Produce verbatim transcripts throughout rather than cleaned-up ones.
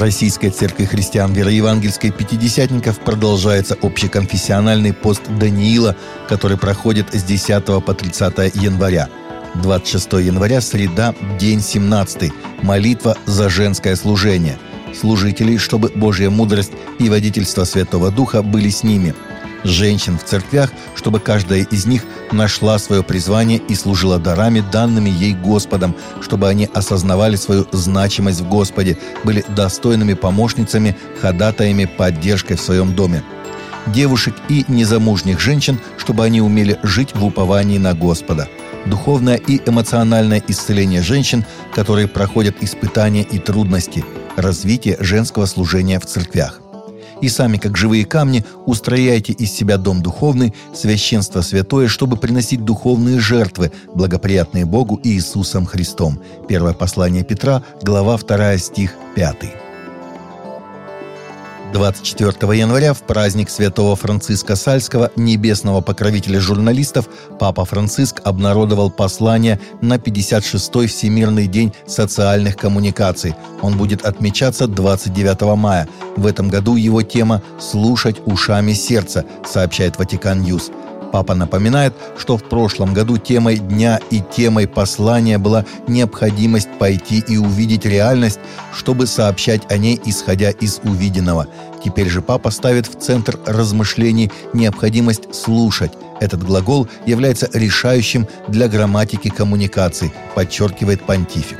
Российской Церкви Христиан Веры Евангельской Пятидесятников продолжается общеконфессиональный пост Даниила, который проходит с десятого по тридцатое января. двадцать шестого января, среда, день семнадцатый. Молитва за женское служение. Служителей, чтобы Божья мудрость и водительство Святого Духа были с ними. Женщин в церквях, чтобы каждая из них нашла свое призвание и служила дарами, данными ей Господом, чтобы они осознавали свою значимость в Господе, были достойными помощницами, ходатаями, поддержкой в своем доме. Девушек и незамужних женщин, чтобы они умели жить в уповании на Господа. Духовное и эмоциональное исцеление женщин, которые проходят испытания и трудности. Развитие женского служения в церквях. И сами, как живые камни, устрояйте из себя дом духовный, священство святое, чтобы приносить духовные жертвы, благоприятные Богу и Иисусом Христом. Первое послание Петра, глава вторая, стих пятый. двадцать четвёртого января, в праздник святого Франциска Сальского, небесного покровителя журналистов, Папа Франциск обнародовал послание на пятьдесят шестой Всемирный день социальных коммуникаций. Он будет отмечаться двадцать девятого мая. В этом году его тема «Слушать ушами сердца», сообщает Vatican News. Папа напоминает, что в прошлом году темой дня и темой послания была необходимость пойти и увидеть реальность, чтобы сообщать о ней, исходя из увиденного. Теперь же папа ставит в центр размышлений необходимость слушать. Этот глагол является решающим для грамматики коммуникации, подчеркивает понтифик.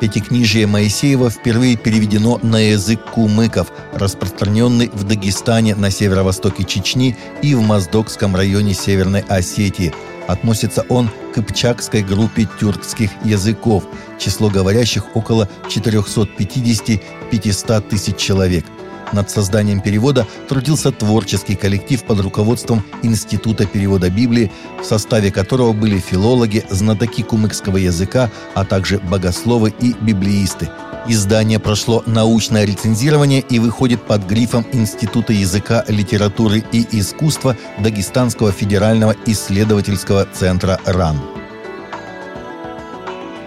Пятикнижие Моисеева впервые переведено на язык кумыков, распространенный в Дагестане, на северо-востоке Чечни и в Моздокском районе Северной Осетии. Относится он к кыпчакской группе тюркских языков, число говорящих около четыреста пятьдесят — пятьсот тысяч человек. Над созданием перевода трудился творческий коллектив под руководством Института перевода Библии, в составе которого были филологи, знатоки кумыкского языка, а также богословы и библеисты. Издание прошло научное рецензирование и выходит под грифом Института языка, литературы и искусства Дагестанского федерального исследовательского центра РАН.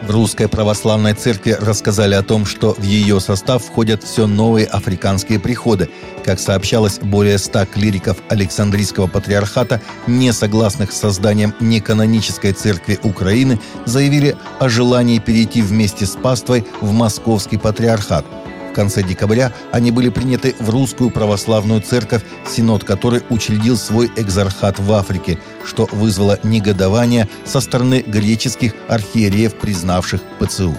В Русской Православной Церкви рассказали о том, что в ее состав входят все новые африканские приходы. Как сообщалось, более ста клириков Александрийского патриархата, не согласных с созданием неканонической церкви Украины, заявили о желании перейти вместе с паствой в Московский патриархат. В конце декабря они были приняты в Русскую Православную Церковь, синод которой учредил свой экзархат в Африке, что вызвало негодование со стороны греческих архиереев, признавших ПЦУ.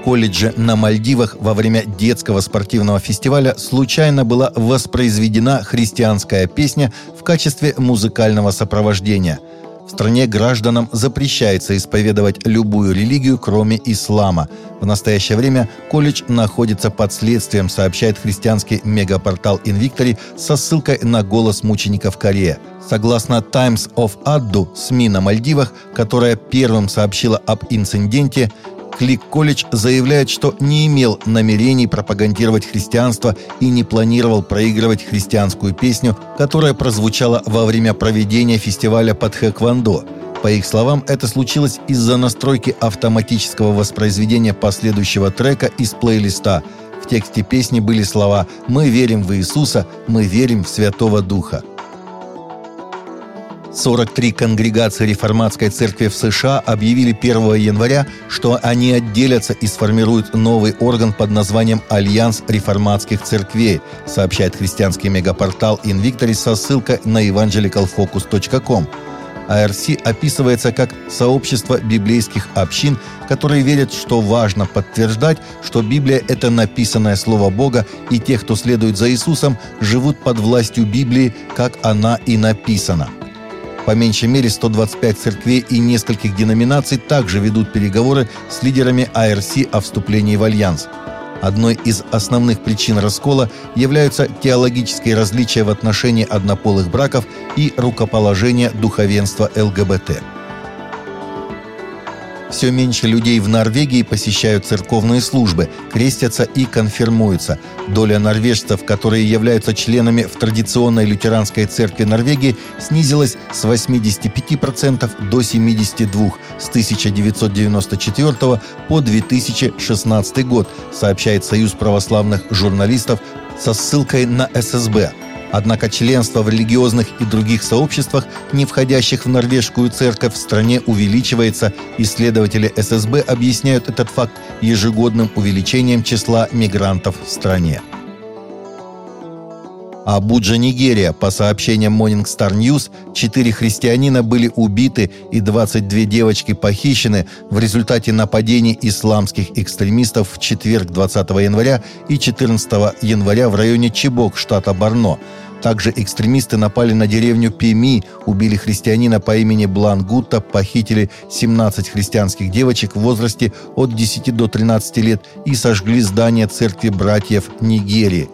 В колледже на Мальдивах во время детского спортивного фестиваля случайно была воспроизведена христианская песня в качестве музыкального сопровождения. В стране гражданам запрещается исповедовать любую религию, кроме ислама. В настоящее время колледж находится под следствием, сообщает христианский мегапортал Invictory со ссылкой на голос мучеников Кореи. Согласно Times of Addu, СМИ на Мальдивах, которая первым сообщила об инциденте, Клик Колледж заявляет, что не имел намерений пропагандировать христианство и не планировал проигрывать христианскую песню, которая прозвучала во время проведения фестиваля по тхэквондо. По их словам, это случилось из-за настройки автоматического воспроизведения последующего трека из плейлиста. В тексте песни были слова «Мы верим в Иисуса, мы верим в Святого Духа». сорок три конгрегации реформатской церкви в США объявили первого января, что они отделятся и сформируют новый орган под названием «Альянс реформатских церквей», сообщает христианский мегапортал Invictory со ссылкой на evangelicalfocus точка com. АРС описывается как сообщество библейских общин, которые верят, что важно подтверждать, что Библия – это написанное слово Бога, и те, кто следует за Иисусом, живут под властью Библии, как она и написана. По меньшей мере сто двадцать пять церквей и нескольких деноминаций также ведут переговоры с лидерами АРС о вступлении в Альянс. Одной из основных причин раскола являются теологические различия в отношении однополых браков и рукоположения духовенства ЛГБТ. Все меньше людей в Норвегии посещают церковные службы, крестятся и конфирмуются. Доля норвежцев, которые являются членами в традиционной лютеранской церкви Норвегии, снизилась с восемьдесят пять процентов до семьдесят два процента с тысяча девятьсот девяносто четвёртого по две тысячи шестнадцатый год, сообщает Союз православных журналистов со ссылкой на эс эс бэ. Однако членство в религиозных и других сообществах, не входящих в норвежскую церковь, в стране увеличивается. Исследователи эс эс бэ объясняют этот факт ежегодным увеличением числа мигрантов в стране. Абуджа, Нигерия. По сообщениям Morning Star News, четыре христианина были убиты и двадцать две девочки похищены в результате нападений исламских экстремистов в четверг двадцатого января и четырнадцатого января в районе Чибок, штата Борно. Также экстремисты напали на деревню Пеми, убили христианина по имени Блангута, похитили семнадцать христианских девочек в возрасте от десяти до тринадцати лет и сожгли здание церкви братьев Нигерии.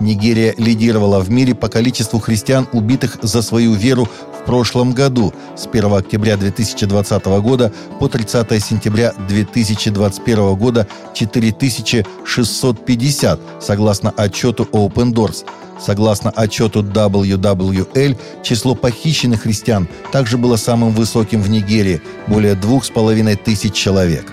Нигерия лидировала в мире по количеству христиан, убитых за свою веру в прошлом году. С первого октября две тысячи двадцатого года по тридцатого сентября две тысячи двадцать первого года четыре тысячи шестьсот пятьдесят, согласно отчету Open Doors. Согласно отчету дабл ю дабл ю эл, число похищенных христиан также было самым высоким в Нигерии – более двух с половиной тысяч человек.